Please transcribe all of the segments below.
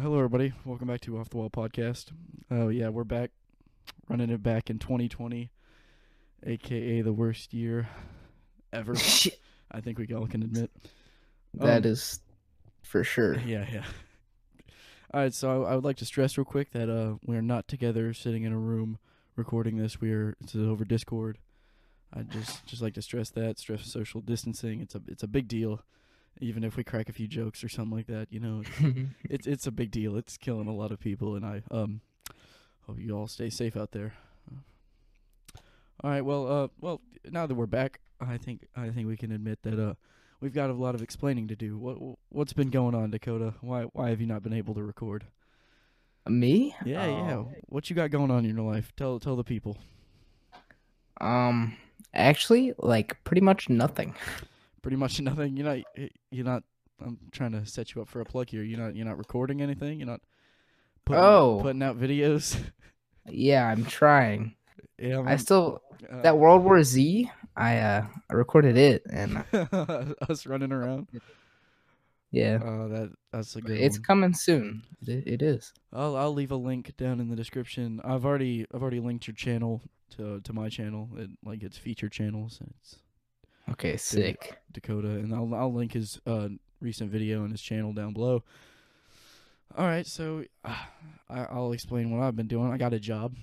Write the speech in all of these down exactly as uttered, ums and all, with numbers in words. hello, everybody. Welcome back to Off the Wall Podcast. Oh, uh, yeah, we're back. Running it back in twenty twenty, a k a the worst year ever. Shit. I think we all can admit. That um, is for sure. Yeah, yeah. All right, so I, I would like to stress real quick that uh, we're not together sitting in a room recording this. We are it's over Discord. I'd just, just like to stress that, stress social distancing. It's a it's a big deal, even if we crack a few jokes or something like that. You know, it's it's, it's a big deal. It's killing a lot of people, and I um hope you all stay safe out there. All right, well, uh, well, now that we're back, I think I think we can admit that uh, we've got a lot of explaining to do. What what's been going on, Dakota? Why why have you not been able to record? Me? Yeah, um, yeah. What you got going on in your life? Tell tell the people. Um. Actually, like, pretty much nothing. Pretty much nothing. You're not. You're not. I'm trying to set you up for a plug here. You're not. You're not recording anything. You're not. Putting, oh. Putting out videos. Yeah, I'm trying. Yeah. I'm, I still uh, that World War Z. I uh I recorded it and us running around. Yeah. Oh, uh, that that's a good. It's one. Coming soon. It, it is. I'll I'll leave a link down in the description. I've already I've already linked your channel. To to my channel, it, like it's feature channels. And it's okay, sick Dakota, and I'll I'll link his uh recent video and his channel down below. All right, so uh, I, I'll explain what I've been doing. I got a job.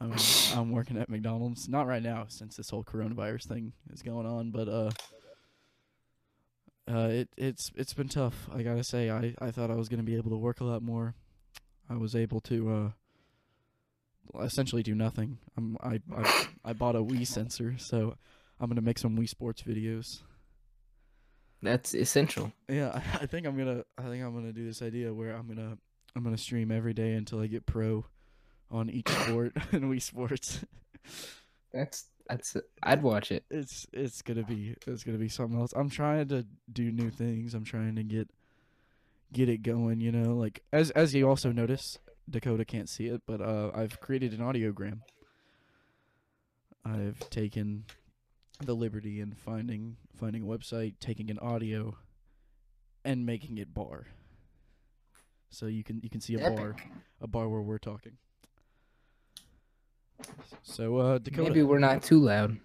I'm I'm working at McDonald's, not right now since this whole coronavirus thing is going on, but uh, uh, it it's it's been tough. I gotta say, I I thought I was gonna be able to work a lot more. I was able to uh. essentially do nothing. I'm, I, I I bought a Wii sensor, so I'm gonna make some Wii Sports videos. That's essential. Yeah, I, I think I'm gonna I think I'm gonna do this idea where I'm gonna I'm gonna stream every day until I get pro on each sport in Wii Sports. That's that's I'd watch it. It's it's gonna be it's gonna be something else. I'm trying to do new things. I'm trying to get get it going. You know, like as as you also notice. Dakota can't see it, but uh, I've created an audiogram. I've taken the liberty in finding finding a website, taking an audio, and making it bar. So you can you can see a Epic. bar, a bar where we're talking. So uh, Dakota, maybe we're not too loud.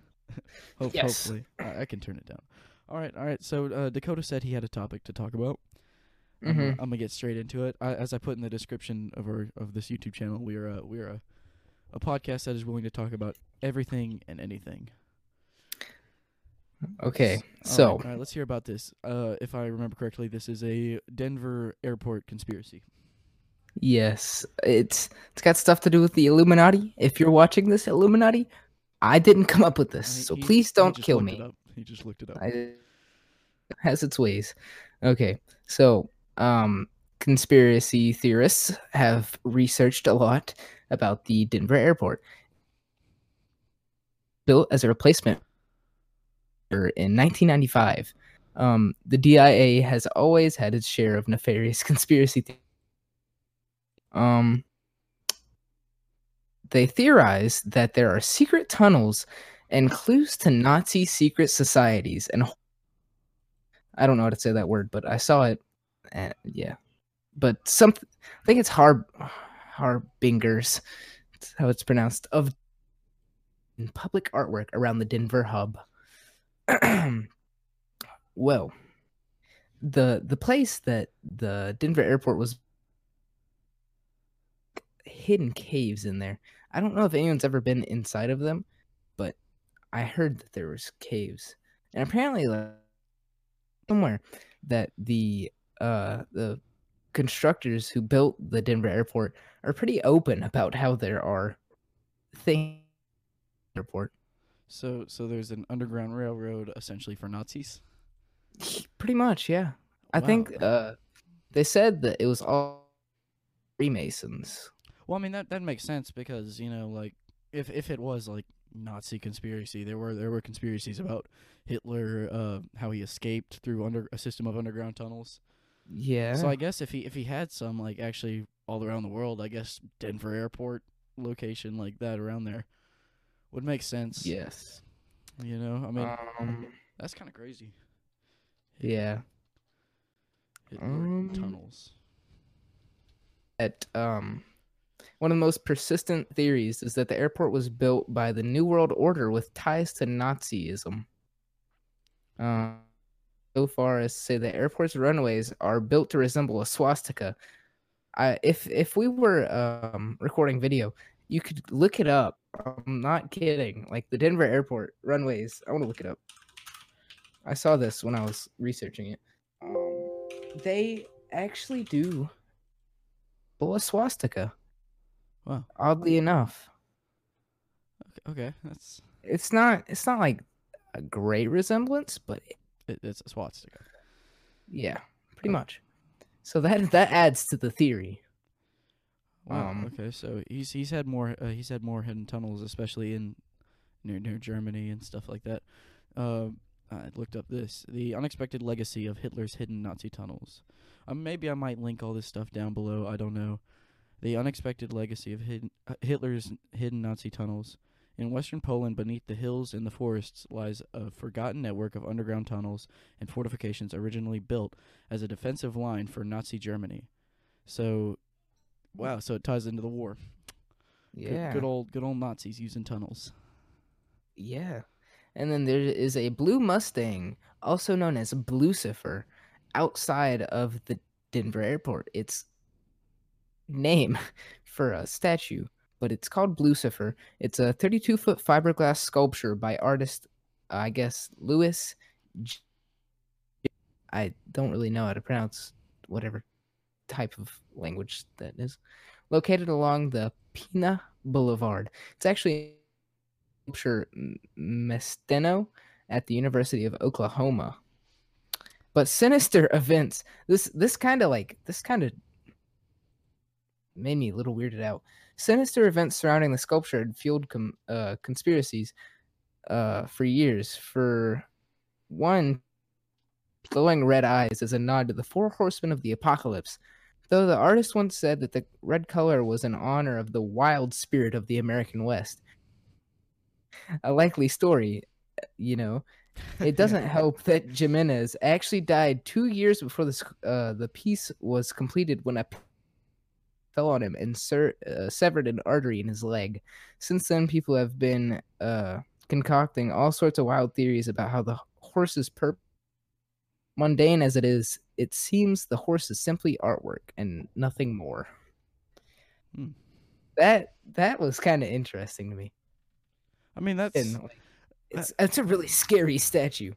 hope, yes. Hopefully, I, I can turn it down. All right, all right. So uh, Dakota said he had a topic to talk about. Mm-hmm. I'm gonna get straight into it. I, as I put in the description of our of this YouTube channel, we are a, we are a, a podcast that is willing to talk about everything and anything. Okay, so all right, all right, let's hear about this. Uh, if I remember correctly, this is a Denver airport conspiracy. Yes, it's it's got stuff to do with the Illuminati. If you're watching this, Illuminati, I didn't come up with this, I mean, so he, please don't kill me. He just looked it up. I, it has its ways. Okay, so. Um, conspiracy theorists have researched a lot about the Denver airport. Built as a replacement in nineteen ninety-five, um, the D I A has always had its share of nefarious conspiracy theories. Um, they theorize that there are secret tunnels and clues to Nazi secret societies. And I don't know how to say that word, but I saw it. Uh, yeah, but something. I think it's Harb Harbingers. That's how it's pronounced. Of public artwork around the Denver hub. Well, the the place that the Denver airport was hidden caves in there. I don't know if anyone's ever been inside of them, but I heard that there was caves, and apparently, like, somewhere that the Uh, the constructors who built the Denver airport are pretty open about how there are things in the airport. So, so there's an underground railroad essentially for Nazis? Pretty much, yeah. I wow. think uh, they said that it was all Freemasons. Well, I mean, that, that makes sense because, you know, like, if, if it was, like, Nazi conspiracy. There were there were conspiracies about Hitler, uh, how he escaped through under a system of underground tunnels. Yeah. So I guess if he if he had some, like, actually all around the world, I guess Denver airport location like that around there would make sense. Yes. You know, I mean, um, that's kind of crazy. Yeah. Hitler um, tunnels. that um, one of the most persistent theories is that the airport was built by the New World Order with ties to Nazism. Uh, so far as to say the airport's runways are built to resemble a swastika. I, if if we were um, recording video, you could look it up. I'm not kidding. Like the Denver airport runways. I want to look it up. I saw this when I was researching it. Um, they actually do blow a swastika. Wow. Oddly enough. Okay, that's. It's not. It's not like a great resemblance, but it, it's a swastika. Yeah, pretty oh. much. So that that adds to the theory. Wow. Um, okay, so he's he's had more uh, he's had more hidden tunnels, especially in near near Germany and stuff like that. Uh, I looked up this the unexpected legacy of Hitler's hidden Nazi tunnels. Um, maybe I might link all this stuff down below. I don't know. The unexpected legacy of hidden, uh, Hitler's hidden Nazi tunnels. In western Poland, beneath the hills and the forests, lies a forgotten network of underground tunnels and fortifications originally built as a defensive line for Nazi Germany. So, wow, so it ties into the war. Yeah. Good, good old good old Nazis using tunnels. Yeah. And then there is a blue Mustang, also known as Blucifer, outside of the Denver airport. It's name for a statue, but it's called Blucifer. It's a thirty-two foot fiberglass sculpture by artist, uh, I guess, Louis. G- I don't really know how to pronounce whatever type of language that is. Located along the Pina Boulevard. It's actually sculpture Mesteno at the University of Oklahoma. But sinister events. This this kind of like this kind of made me a little weirded out. Sinister events surrounding the sculpture had fueled com- uh, conspiracies uh, for years. For one, glowing red eyes as a nod to the four horsemen of the apocalypse. Though the artist once said that the red color was in honor of the wild spirit of the American West. A likely story, you know. It doesn't help that Jimenez actually died two years before this, uh, the piece was completed when a fell on him and ser- uh, severed an artery in his leg. Since then, people have been uh, concocting all sorts of wild theories about how the horse's purpose, mundane as it is, it seems the horse is simply artwork and nothing more. Hmm. That that was kind of interesting to me. I mean, that's and, like, it's that's a really scary statue.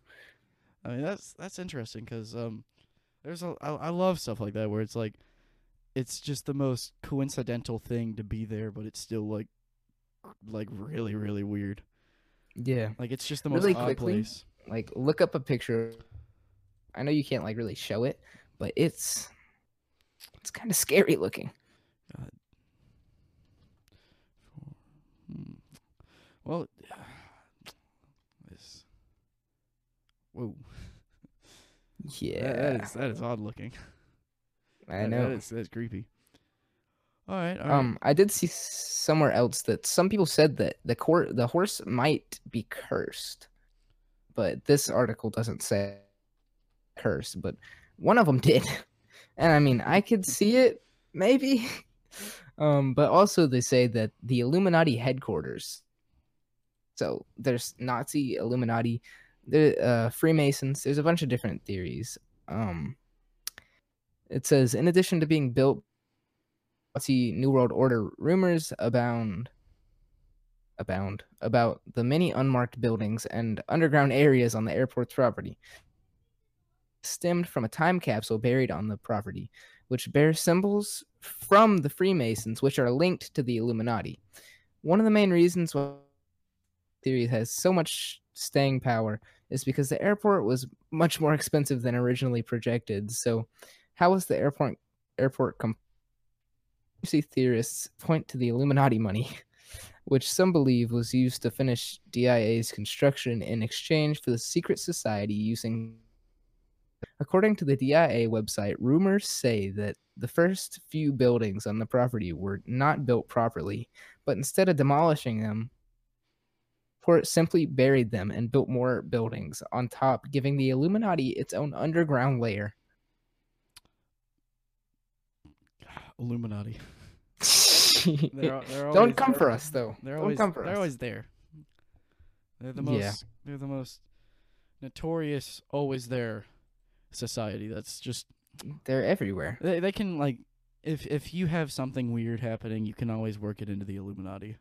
I mean, that's that's interesting because um, there's a I, I love stuff like that where it's like. It's just the most coincidental thing to be there, but it's still like, like really, really weird. Yeah, like it's just the most really odd place. Like, look up a picture. I know you can't like really show it, but it's it's kind of scary looking. God. Well, this. Whoa. Yeah, that, that is that is odd looking. I know. That's that's creepy. All right, all right. Um, I did see somewhere else that some people said that the cor- the horse might be cursed, but this article doesn't say cursed. But one of them did, and I mean, I could see it maybe. Um, but also they say that the Illuminati headquarters. So there's Nazi Illuminati, the uh, Freemasons. There's a bunch of different theories. Um. It says, in addition to being built, Nazi New World Order rumors abound, abound about the many unmarked buildings and underground areas on the airport's property, stemmed from a time capsule buried on the property, which bears symbols from the Freemasons, which are linked to the Illuminati. One of the main reasons why the theory has so much staying power is because the airport was much more expensive than originally projected, so... How was the airport airport comp- theorists point to the Illuminati money, which some believe was used to finish D I A's construction in exchange for the secret society using... According to the D I A website, rumors say that the first few buildings on the property were not built properly, but instead of demolishing them, the airport simply buried them and built more buildings on top, giving the Illuminati its own underground lair. Illuminati. they're, they're Don't come there. for us, though. They're always, Don't come for they're us. They're always there. They're the most. Yeah. They're the most notorious, always there society. That's just. They're everywhere. They they can like, if if you have something weird happening, you can always work it into the Illuminati.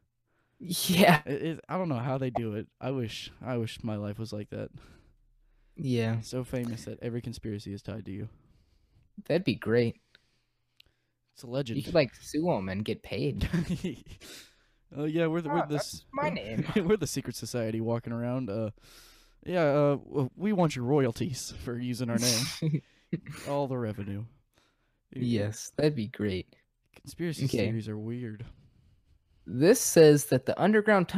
Yeah. It, it, I don't know how they do it. I wish I wish my life was like that. Yeah. So famous that every conspiracy is tied to you. That'd be great. It's a legend. You could like sue them and get paid. Oh uh, yeah, we're the, we're oh, this my name. We're the secret society walking around. Uh, yeah. Uh, we want your royalties for using our name. All the revenue. Yes, that'd be great. Conspiracy okay. theories are weird. This says that the underground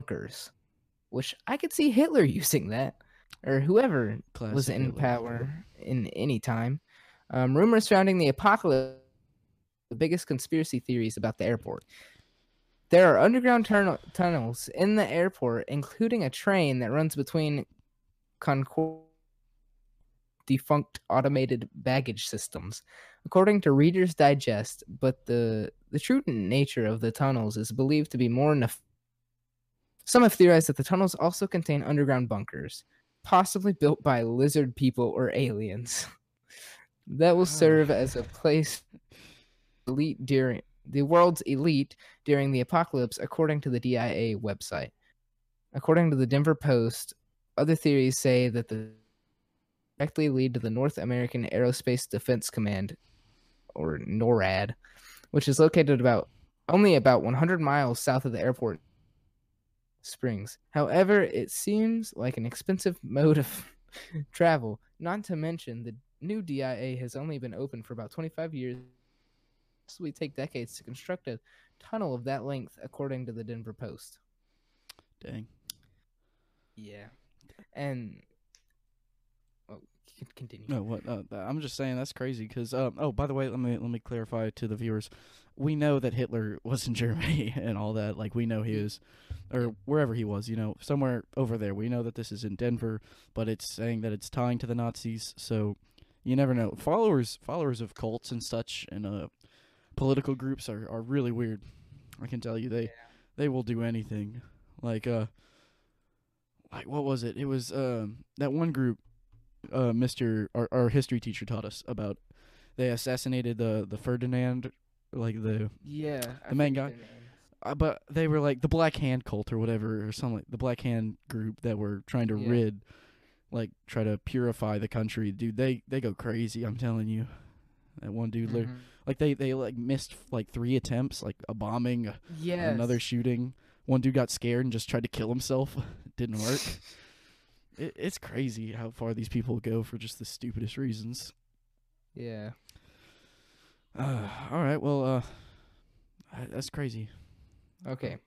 workers, which I could see Hitler using that, or whoever Classic was in Hitler. power in any time. Um, rumors surrounding the apocalypse, the biggest conspiracy theories about the airport. There are underground tun- tunnels in the airport, including a train that runs between Concord. Defunct automated baggage systems, according to Reader's Digest, but the the true nature of the tunnels is believed to be more nef- some have theorized that the tunnels also contain underground bunkers, possibly built by lizard people or aliens, that will serve as a place elite during the world's elite during the apocalypse, according to the D I A website. According to the Denver Post, other theories say that the directly lead to the North American Aerospace Defense Command, or NORAD, which is located about only about one hundred miles south of the airport Springs. However, it seems like an expensive mode of travel, not to mention the new D I A has only been open for about twenty-five years. It would take decades to construct a tunnel of that length, according to the Denver Post. Dang. Yeah. And... continue. No, what? Uh, I'm just saying that's crazy. Because um, oh, by the way, let me let me clarify to the viewers. We know that Hitler was in Germany and all that. Like we know he is, or wherever he was. You know, somewhere over there. We know that this is in Denver, but it's saying that it's tying to the Nazis. So you never know. Followers followers of cults and such and uh, political groups are, are really weird. I can tell you they yeah. they will do anything. Like uh, like what was it? It was um that one group. Uh, Mister Our, our history teacher taught us about. They assassinated the the Ferdinand, like the yeah the main guy. Uh, but they were like the Black Hand cult or whatever, or something like the Black Hand group that were trying to yeah. rid, like try to purify the country. Dude, they they go crazy. I'm telling you, that one dude mm-hmm. like they they like missed like three attempts, like a bombing, yes. another shooting. One dude got scared and just tried to kill himself. It didn't work. It, it's crazy how far these people go for just the stupidest reasons. Yeah. Uh, all right. Well, uh, that's crazy. Okay.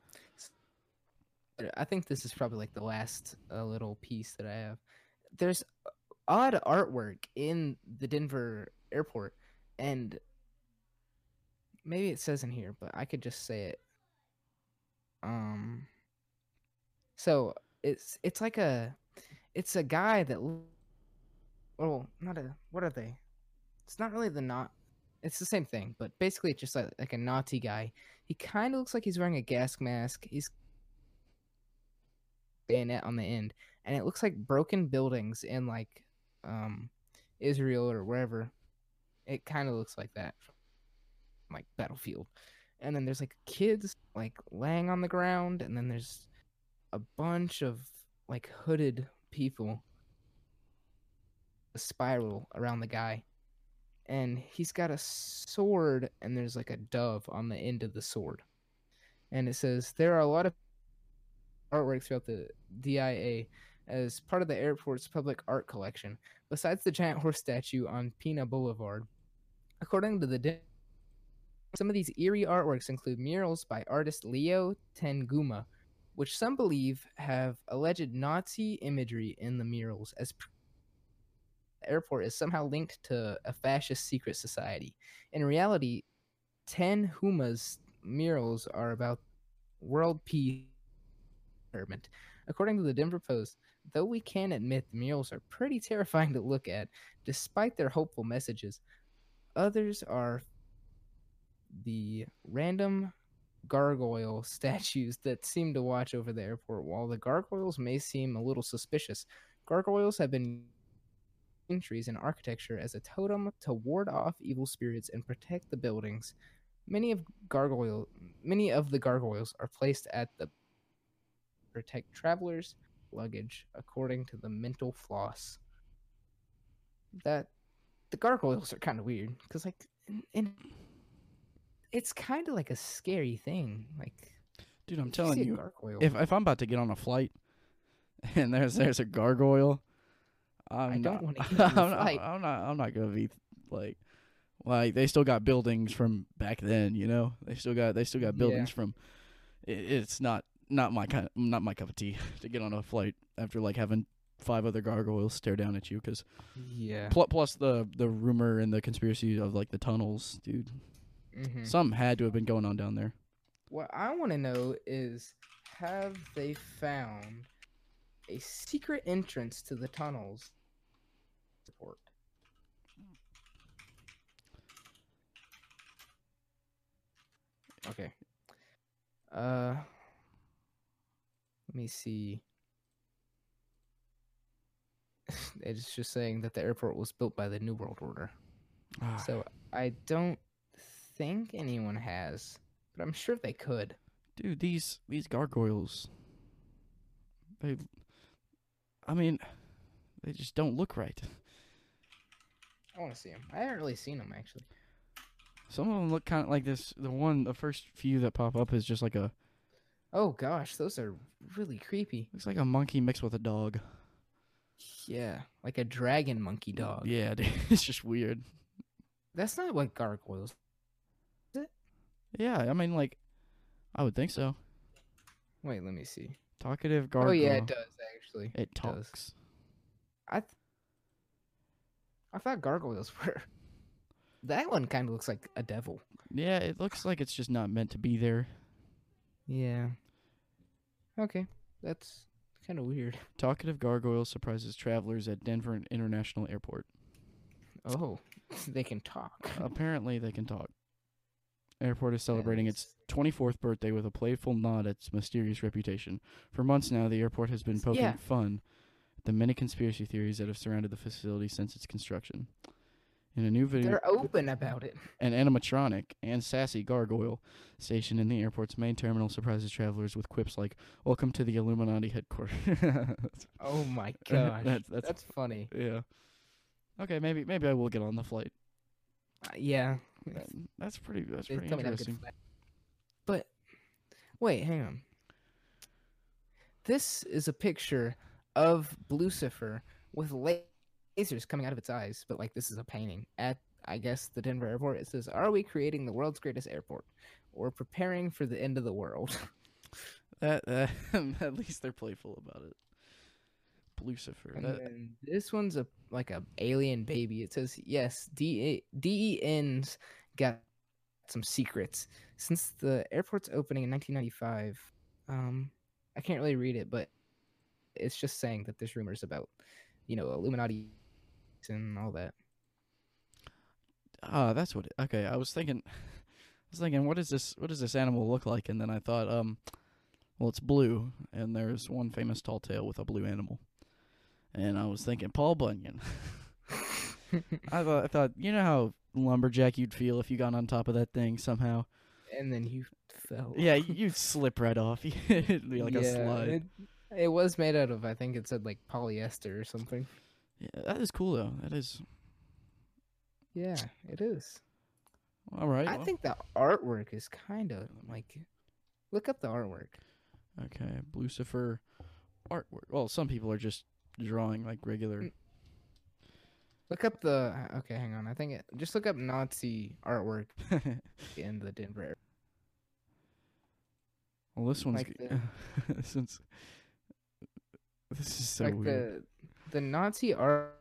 I think this is probably like the last uh, little piece that I have. There's odd artwork in the Denver airport, and maybe it says in here, but I could just say it. Um. So it's it's like a. It's a guy that, well, not a, what are they? It's not really the not, it's the same thing, but basically it's just like, like a Nazi guy. He kind of looks like he's wearing a gas mask. He's bayonet on the end, and it looks like broken buildings in like um, Israel or wherever. It kind of looks like that, like Battlefield. And then there's like kids like laying on the ground, and then there's a bunch of like hooded people, a spiral around the guy, and he's got a sword, and there's like a dove on the end of the sword, and it says there are a lot of artwork throughout the D I A as part of the airport's public art collection, besides the giant horse statue on Pina Boulevard. According to the D I A, some of these eerie artworks include murals by artist Leo Tenguma, which some believe have alleged Nazi imagery in the murals, as pre- the airport is somehow linked to a fascist secret society. In reality, Tenhuma's murals are about world peace. According to the Denver Post, though we can admit the murals are pretty terrifying to look at, despite their hopeful messages, others are the random gargoyle statues that seem to watch over the airport. While the gargoyles may seem a little suspicious, gargoyles have been entries in architecture as a totem to ward off evil spirits and protect the buildings. Many of gargoyle, many of the gargoyles are placed at the protect travelers' luggage, according to the mental floss. That the gargoyles are kind of weird because, like, and, and it's kind of like a scary thing. Like, dude, I'm telling you, gargoyle. if if I'm about to get on a flight and there's there's a gargoyle, I'm I don't want to get on a flight. I'm not. I'm not gonna be like. Like, they still got buildings from back then, you know? They still got they still got buildings yeah. from... It, it's not, not my kind, not my cup of tea to get on a flight after, like, having five other gargoyles stare down at you, because... Yeah. Pl- plus the, the rumor and the conspiracy of, like, the tunnels, dude. Mm-hmm. Something had to have been going on down there. What I want to know is, have they found a secret entrance to the tunnels? Support. Okay. Uh, let me see. It's just saying that the airport was built by the New World Order. Ah. So I don't think anyone has, but I'm sure they could. Dude, these these gargoyles. They, I mean, they just don't look right. I want to see them. I haven't really seen them actually. Some of them look kind of like this. The one, the first few that pop up is just like a... Oh, gosh. Those are really creepy. Looks like a monkey mixed with a dog. Yeah. Like a dragon monkey dog. Yeah, dude, it's just weird. That's not what gargoyles... Is it? Yeah, I mean, like... I would think so. Wait, let me see. Talkative gargoyle. Oh, yeah, it does, actually. It, it talks. Does. I, th- I thought gargoyles were... That one kind of looks like a devil. Yeah, it looks like it's just not meant to be there. Yeah. Okay, that's kind of weird. Talkative gargoyle surprises travelers at Denver International Airport. Oh, they can talk. Apparently they can talk. Airport is celebrating yes. its twenty-fourth birthday with a playful nod at its mysterious reputation. For months now, the airport has been poking yeah. fun at the many conspiracy theories that have surrounded the facility since its construction. In a new video, they're open about it. An animatronic and sassy gargoyle stationed in the airport's main terminal surprises travelers with quips like, "Welcome to the Illuminati headquarters." Oh my gosh, that's, that's, that's funny. Yeah. Okay, maybe maybe I will get on the flight. Uh, yeah. That, that's pretty. That's it's pretty interesting. But wait, hang on. This is a picture of Blucifer with late. Lasers coming out of its eyes, but like this is a painting at, I guess, the Denver airport. It says, "Are we creating the world's greatest airport, or preparing for the end of the world?" That uh, at least they're playful about it. Blucifer. And that... then this one's a like a alien baby. It says, "Yes, D E N's got some secrets." Since the airport's opening in nineteen ninety-five, um, I can't really read it, but it's just saying that there's rumors about, you know, Illuminati. And all that. Ah, uh, that's what. It, okay, I was thinking, I was thinking, what is this? What does this animal look like? And then I thought, um, well, it's blue, and there's one famous tall tale with a blue animal. And I was thinking, Paul Bunyan. I thought, I thought, you know how lumberjack you'd feel if you got on top of that thing somehow. And then you fell. Yeah, you'd slip right off. It'd be like yeah, a slide. It, it was made out of, I think it said like polyester or something. Yeah, that is cool, though. That is. Yeah, it is. All right. I well. think the artwork is kind of like. Look up the artwork. Okay, Blucifer artwork. Well, some people are just drawing like regular. Look up the. Okay, hang on. I think it. Just look up Nazi artwork in the Denver. Well, this one's. Like the... this, one's... this is so like weird. The... The Nazi art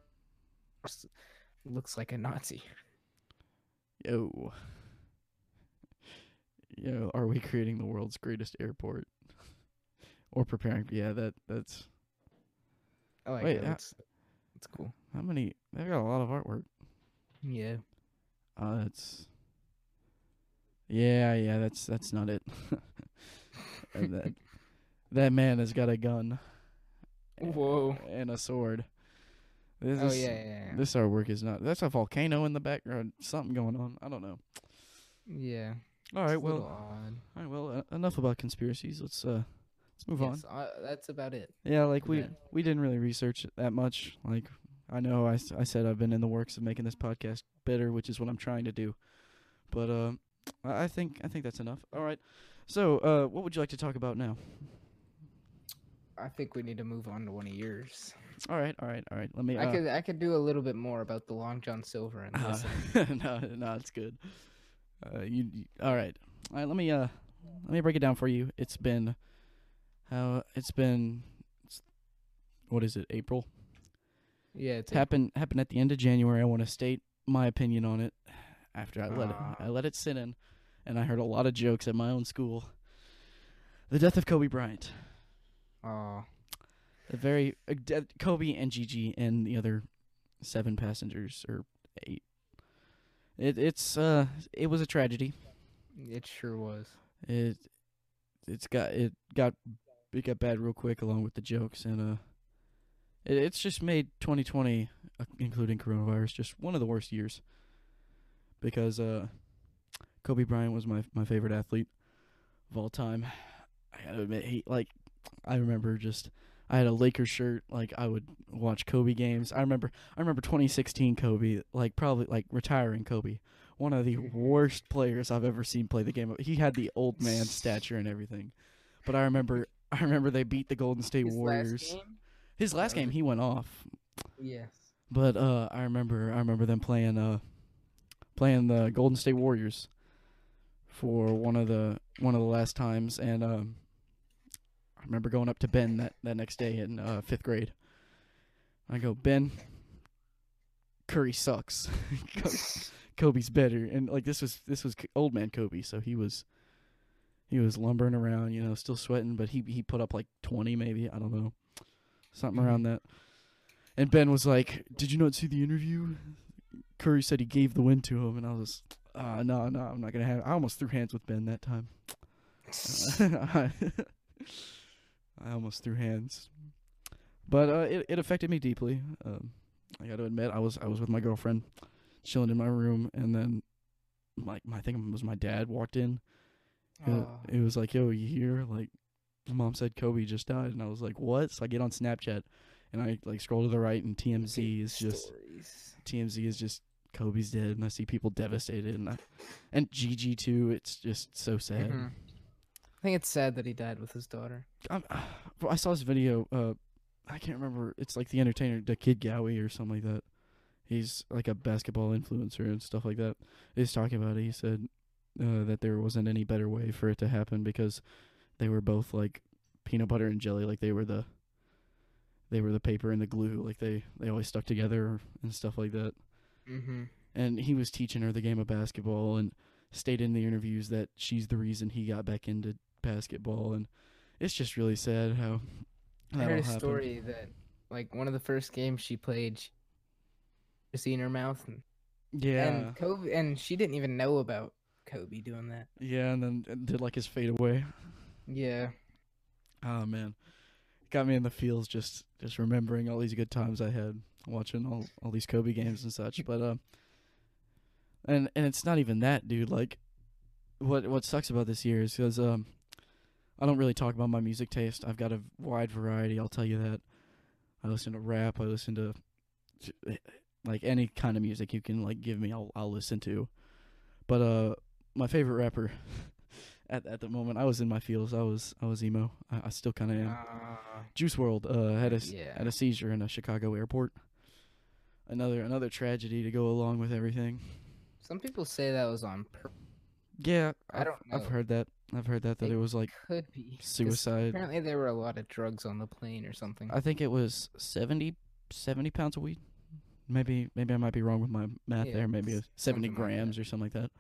looks like a Nazi. Yo. Yo, are we creating the world's greatest airport? Or preparing? Yeah, that that's... I like Wait, it. That's, that's cool. How many... They've got a lot of artwork. Yeah. Uh, it's... Yeah, yeah, that's that's not it. And that that man has got a gun. Whoa. And a sword. This oh, is, yeah, yeah, yeah. This artwork is not... That's a volcano in the background. Something going on. I don't know. Yeah. All right, well... Odd. All right, well, uh, enough about conspiracies. Let's uh, let's move yes, on. Uh, that's about it. Yeah, like, we, we didn't really research it that much. Like, I know I, I said I've been in the works of making this podcast better, which is what I'm trying to do. But uh, I think I think that's enough. All right. So, uh, what would you like to talk about now? I think we need to move on to one of yours. All right, all right, all right. Let me. Uh, I could I could do a little bit more about the Long John Silver and this. Uh, no, no, it's good. Uh, you, you all right? All right. Let me uh, let me break it down for you. It's been how it's been. It's, what is it? April. Yeah, it's happened. April. Happened at the end of January. I want to state my opinion on it. After I let uh. it, I let it sit in, and I heard a lot of jokes at my own school. The death of Kobe Bryant. Oh, the very uh, de- Kobe and Gigi and the other seven passengers or eight. It it's uh it was a tragedy. It sure was. It it's got it got it got bad real quick along with the jokes and uh it, it's just made twenty twenty uh, including coronavirus just one of the worst years because uh Kobe Bryant was my my favorite athlete of all time. I gotta admit he like. I remember just I had a Lakers shirt, like I would watch Kobe games. I remember I remember twenty sixteen Kobe, like probably like retiring Kobe. One of the worst players I've ever seen play the game. He had the old man stature and everything. But I remember I remember they beat the Golden State His Warriors. Last game? His last game he went off. Yes. But uh I remember I remember them playing uh playing the Golden State Warriors for one of the one of the last times and um I remember going up to Ben that, that next day in uh, fifth grade. I go, Ben, Curry sucks. Kobe's better, and like this was this was old man Kobe, so he was he was lumbering around, you know, still sweating, but he he put up like twenty, maybe I don't know, something around that. And Ben was like, "Did you not see the interview? Curry said he gave the win to him," and I was, uh, "No, no, I'm not gonna have it." I almost threw hands with Ben that time. Uh, I almost threw hands, but uh, it it affected me deeply. Um, I got to admit, I was I was with my girlfriend, chilling in my room, and then like my, my I think it was my dad walked in. Uh. It was like, "Yo, you hear? Like, mom said Kobe just died," and I was like, "What?" So I get on Snapchat, and I like scroll to the right, and T M Z is just stories. T M Z is just Kobe's dead, and I see people devastated, and I, and Gigi too. It's just so sad. Mm-hmm. I think it's sad that he died with his daughter. I'm, uh, I saw this video. Uh, I can't remember. It's like the entertainer, the Kid Gowie or something like that. He's like a basketball influencer and stuff like that. He's talking about it. He said uh, that there wasn't any better way for it to happen because they were both like peanut butter and jelly. Like they were the they were the paper and the glue. Like they, they always stuck together and stuff like that. Mm-hmm. And he was teaching her the game of basketball and stated in the interviews that she's the reason he got back into basketball, and it's just really sad how that I heard a happened. Story that like one of the first games she played, she was in her mouth, and, yeah, and Kobe, and she didn't even know about Kobe doing that. Yeah, and then it did like his fadeaway. Yeah. Oh man, got me in the feels just just remembering all these good times I had watching all all these Kobe games and such. But um, uh, and and it's not even that, dude. Like, what what sucks about this year is because um. I don't really talk about my music taste. I've got a wide variety, I'll tell you that. I listen to rap, I listen to like any kind of music you can like give me, I'll I'll listen to. But uh my favorite rapper at at the moment, I was in my feels. I was I was emo. I, I still kind of am. Uh, Juice world uh had a yeah. had a seizure in a Chicago airport. Another another tragedy to go along with everything. Some people say that was on purpose. Yeah, I don't know. I've heard that. I've heard that that it, it was like could be suicide. Apparently, there were a lot of drugs on the plane or something. I think it was seventy, seventy pounds of weed. Maybe, maybe I might be wrong with my math yeah, there. Maybe seventy grams like or something like that.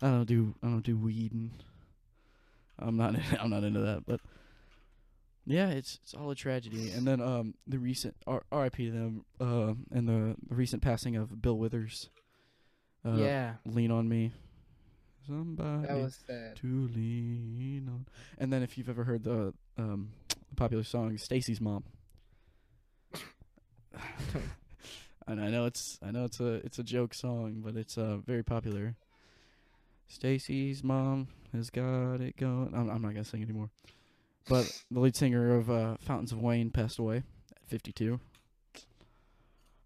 I don't do, I don't do weed, and I'm not, I'm not into that. But yeah, it's it's all a tragedy. And then um, the recent R I P to them, uh, and the recent passing of Bill Withers. Uh, yeah. Lean on Me. somebody that was sad. To lean on. And then if you've ever heard the um, popular song Stacy's Mom. And I know it's I know it's a it's a joke song, but it's uh, very popular. Stacy's mom has got it going. I'm, I'm not gonna sing anymore. But the lead singer of uh, Fountains of Wayne passed away at fifty-two.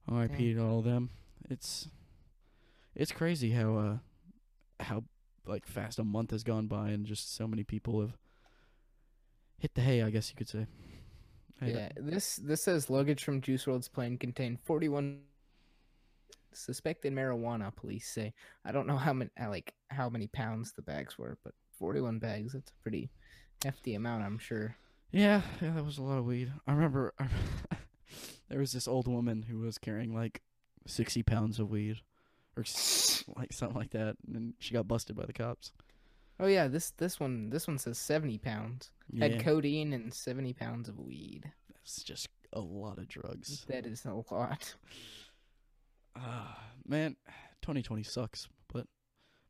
R I P to all of them. It's it's crazy how uh how like fast a month has gone by and just so many people have hit the hay, I guess you could say. Yeah, this this says luggage from Juice world's plane contained forty-one suspected marijuana. Police say I don't know how many like how many pounds the bags were, but forty-one bags. That's a pretty hefty amount, I'm sure. Yeah, yeah, that was a lot of weed. I remember, I remember there was this old woman who was carrying like sixty pounds of weed, or like something like that, and she got busted by the cops. Oh yeah, this this one this one says seventy pounds. Yeah. Had codeine and seventy pounds of weed. That's just a lot of drugs. That is a lot. Ah, uh, man, twenty twenty sucks, but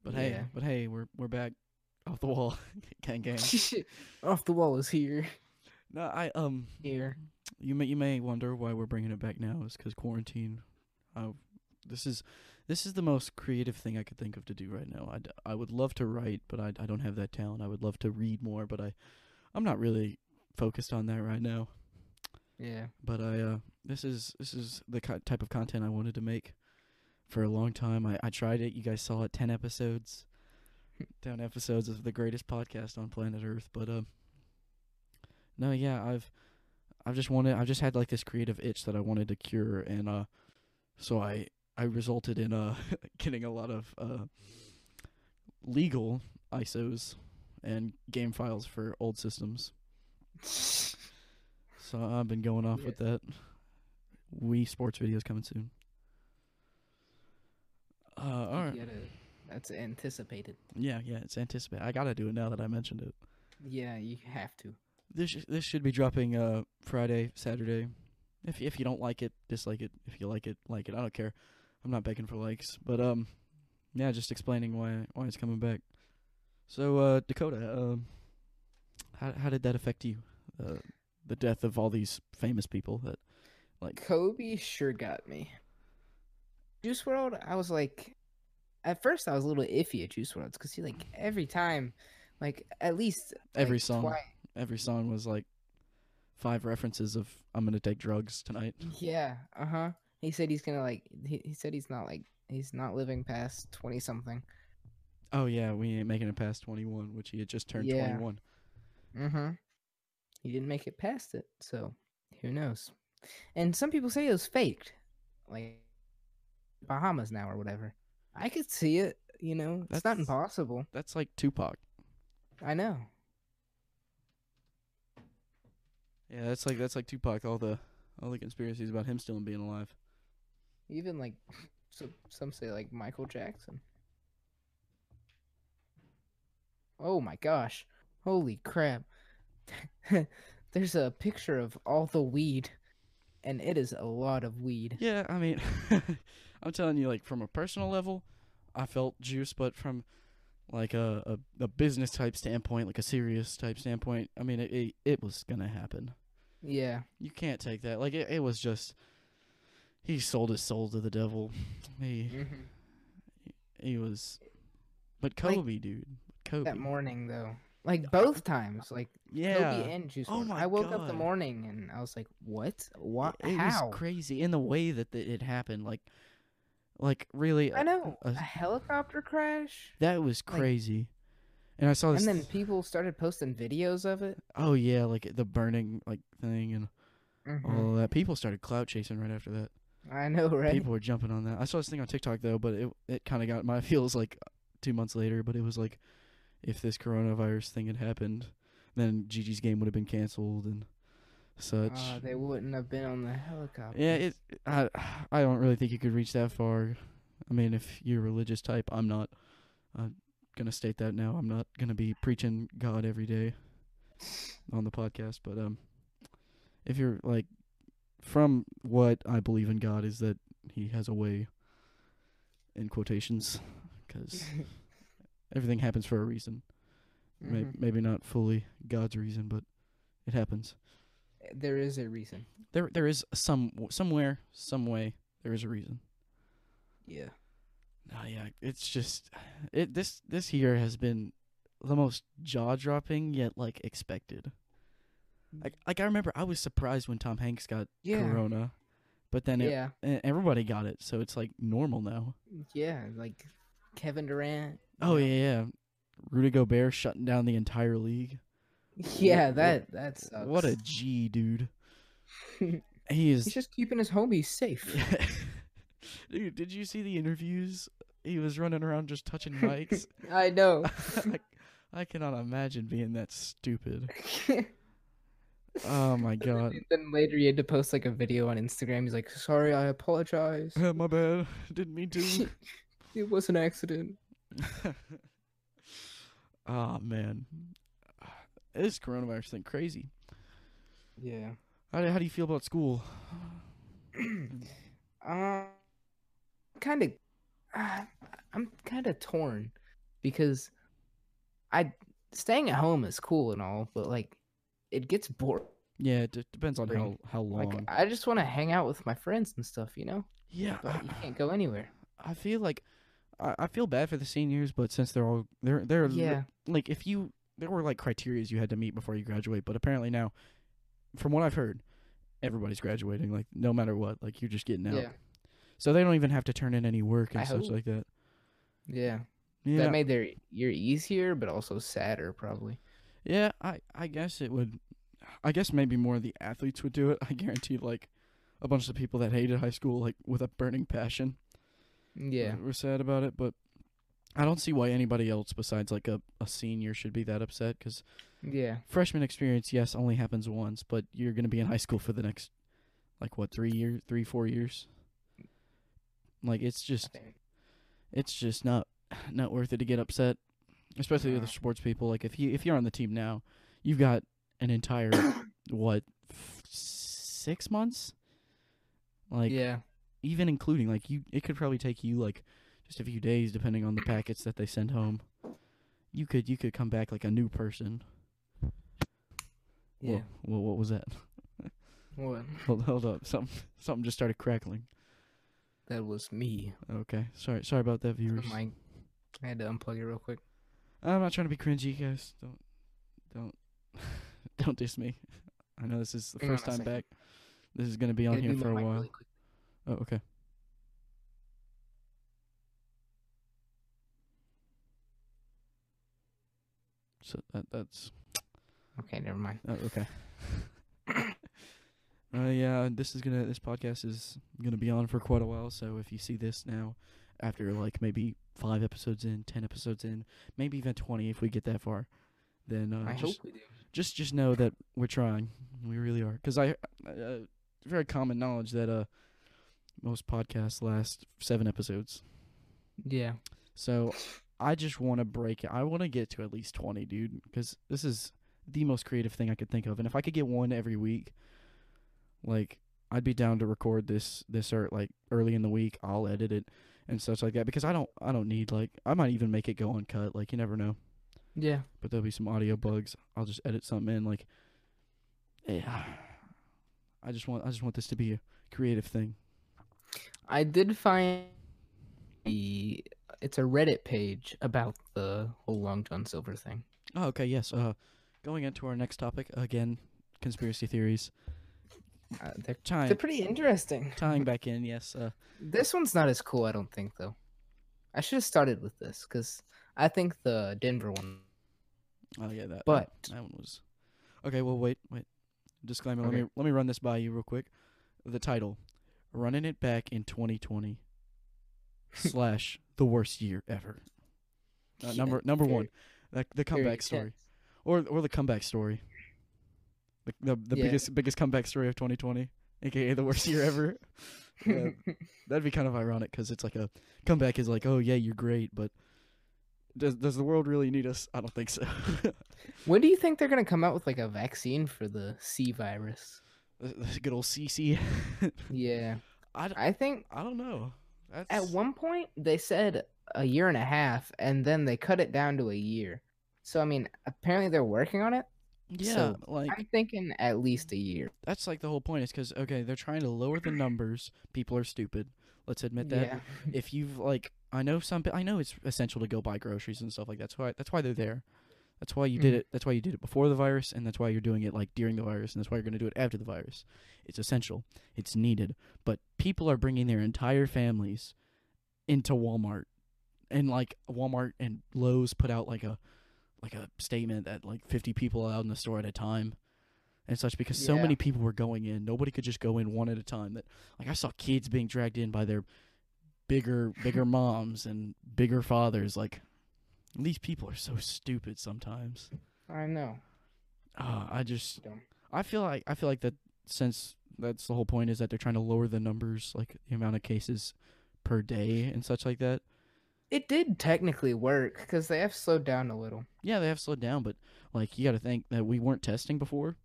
but yeah. hey, but hey, we're we're back. Off the wall, gang, gang. Off the wall is here. No, I um here. You may you may wonder why we're bringing it back now is because quarantine. Uh, this is. This is the most creative thing I could think of to do right now. I'd, I would love to write, but I, I don't have that talent. I would love to read more, but I, I'm not really focused on that right now. Yeah. But I uh, this is this is the co- type of content I wanted to make for a long time. I, I tried it. You guys saw it. ten episodes. ten episodes of the greatest podcast on planet Earth. But um, uh, no, yeah, I've I've just wanted. I've just had like this creative itch that I wanted to cure, and uh, so I. I resulted in uh, getting a lot of uh, legal I S Os and game files for old systems. So I've been going off yeah. with that. Wii Sports videos coming soon. Uh, all right. Gotta, that's anticipated. Yeah, yeah, it's anticipated. I gotta do it now that I mentioned it. Yeah, you have to. This this should be dropping uh, Friday, Saturday. If if you don't like it, dislike it. If you like it, like it. I don't care. I'm not begging for likes, but um, yeah, just explaining why why it's coming back. So uh, Dakota, um, uh, how how did that affect you? Uh, the death of all these famous people that, like Kobe, sure got me. Juice world, I was like, at first I was a little iffy at Juice world because he like every time, like at least every like, song, twice. every song was like five references of I'm gonna take drugs tonight. Yeah, uh huh. He said he's gonna like. He, he said he's not like. He's not living past twenty something. Oh yeah, we ain't making it past twenty one, which he had just turned yeah. twenty one. Mm hmm. He didn't make it past it, so who knows? And some people say it was faked, like Bahamas now or whatever. I could see it. You know, that's, it's not impossible. That's like Tupac. I know. Yeah, that's like that's like Tupac. All the all the conspiracies about him still being alive. Even like, some, some say like Michael Jackson. Oh my gosh. Holy crap. There's a picture of all the weed, and it is a lot of weed. Yeah, I mean, I'm telling you, like, from a personal level, I felt juice, but from, like, a, a, a business type standpoint, like a serious type standpoint, I mean, it it, it was going to happen. Yeah. You can't take that. Like, it, it was just... He sold his soul to the devil. He mm-hmm. he, he was, but Kobe, like, dude, Kobe. That morning though, like both times, like yeah. Kobe and Juice. Oh my I woke God. up the morning and I was like, what? What? It, it How? was crazy in the way that it happened. Like, like really. I know a, a, a helicopter crash. That was crazy. Like, and I saw this. And then people started posting videos of it. Oh yeah, like the burning like thing and mm-hmm. all that. People started clout chasing right after that. I know, right? People were jumping on that. I saw this thing on TikTok, though, but it it kind of got my feels like two months later, but it was like, if this coronavirus thing had happened, then Gigi's game would have been canceled and such. Uh, they wouldn't have been on the helicopter. Yeah, it. I, I don't really think you could reach that far. I mean, if you're a religious type, I'm not. I'm going to state that now. I'm not going to be preaching God every day on the podcast, but um, if you're, like, from what I believe in God is that he has a way, in quotations, because everything happens for a reason. Mm-hmm. Maybe, maybe not fully God's reason, but it happens. There is a reason. There, there is some somewhere, some way. There is a reason. Yeah. No, oh, yeah. It's just it. This this year has been the most jaw dropping yet like expected. Like like I remember I was surprised when Tom Hanks got yeah. corona, but then it, yeah. everybody got it, so it's like normal now. Yeah, like Kevin Durant. Oh yeah, yeah. Rudy Gobert shutting down the entire league. Yeah, what, that what, that sucks. What a G, dude. He is. He's just keeping his homies safe. Dude, did you see the interviews? He was running around just touching mics. I know. I, I cannot imagine being that stupid. Oh my god. Then later you had to post like a video on Instagram. He's like, sorry, I apologize. Yeah, my bad. Didn't mean to. It was an accident. Oh man. This coronavirus thing crazy. Yeah. How, how do you feel about school? um, kind of, uh, I'm kind of torn because I staying at home is cool and all, but like it gets bored. Yeah, it d- depends on how, how long. Like, I just want to hang out with my friends and stuff, you know? Yeah. But you can't go anywhere. I feel like I, I feel bad for the seniors, but since they're all they're they're yeah. like if you. There were, like, criterias you had to meet before you graduate, but apparently now, from what I've heard, everybody's graduating, like, no matter what. Like, you're just getting out. Yeah. So they don't even have to turn in any work and I such hope. like that. Yeah. yeah. That made their year easier, but also sadder, probably. Yeah, I, I guess it would. I guess maybe more of the athletes would do it. I guarantee, like, a bunch of people that hated high school, like, with a burning passion. Yeah. Were sad about it, but. I don't see why anybody else besides, like, a, a senior should be that upset because yeah. freshman experience, yes, only happens once, but you're going to be in high school for the next, like, what, three years, three, four years? Like, it's just it's just not not worth it to get upset, especially yeah. with the sports people. Like, if, you, if you're on the team now, you've got an entire, what, f- six months? Like, yeah. even including, like, you, it could probably take you, like, just a few days, depending on the packets that they send home. You could you could come back like a new person. Yeah. Well, what was that? What? Hold, hold up. Something something just started crackling. That was me. Okay. Sorry. Sorry about that, viewers. I, I had to unplug it real quick. I'm not trying to be cringy, guys. Don't don't don't diss me. I know this is the Hang first time second. back. This is gonna be on here for a while. Really oh, okay. So that that's okay. Never mind. Oh, okay. uh, yeah, this is gonna. This podcast is gonna be on for quite a while. So if you see this now, after like maybe five episodes in, ten episodes in, maybe even twenty, if we get that far, then uh, I just, hope we do. Just just know that we're trying. We really are. Because I, uh, very common knowledge that uh, most podcasts last seven episodes. Yeah. So. I just want to break it. I want to get to at least twenty, dude, because this is the most creative thing I could think of. And if I could get one every week, like, I'd be down to record this, this or, like, early in the week. I'll edit it and such like that because I don't I don't need, like, I might even make it go uncut. Like, you never know. Yeah. But there'll be some audio bugs. I'll just edit something in. Like, yeah. I just want, I just want this to be a creative thing. I did find the... It's a Reddit page about the whole Long John Silver thing. Oh, okay, yes. Uh, going into our next topic, again, conspiracy theories. Uh, they're, tying, they're pretty interesting. Tying back in, yes. Uh, this one's not as cool, I don't think, though. I should have started with this, because I think the Denver one. Oh, yeah, that, but, that one was... Okay, well, wait, wait. Disclaimer, okay. let me let me run this by you real quick. The title, Running It Back in twenty twenty, slash... The worst year ever. Uh, yeah, number number very, one, the, the comeback story, or or the comeback story, the the, the yeah. biggest biggest comeback story of twenty twenty, aka the worst year ever. Yeah, that'd be kind of ironic because it's like a comeback is like, oh yeah, you're great, but does does the world really need us? I don't think so. When do you think they're gonna come out with like a vaccine for the C virus? The good old C C. Yeah, I, I think I don't know. That's... At one point, they said a year and a half, and then they cut it down to a year. So, I mean, apparently they're working on it. Yeah, so like I'm thinking at least a year. That's like the whole point is because, okay, they're trying to lower the numbers. People are stupid. Let's admit that. Yeah. If you've like, I know some, I know it's essential to go buy groceries and stuff like that. That's why. That's why they're there. That's why you mm-hmm. did it. That's why you did it before the virus, and that's why you're doing it like during the virus, and that's why you're going to do it after the virus. It's essential. It's needed. But people are bringing their entire families into Walmart, and like Walmart and Lowe's put out like a. like a statement that like fifty people allowed in the store at a time and such, because yeah. so many people were going in. Nobody could just go in one at a time. That like I saw kids being dragged in by their bigger, bigger moms and bigger fathers. Like these people are so stupid sometimes. I know. Uh, I just, Dumb. I feel like, I feel like that since that's the whole point is that they're trying to lower the numbers, like the amount of cases per day and such like that. It did technically work because they have slowed down a little. Yeah, they have slowed down, but like you got to think that we weren't testing before,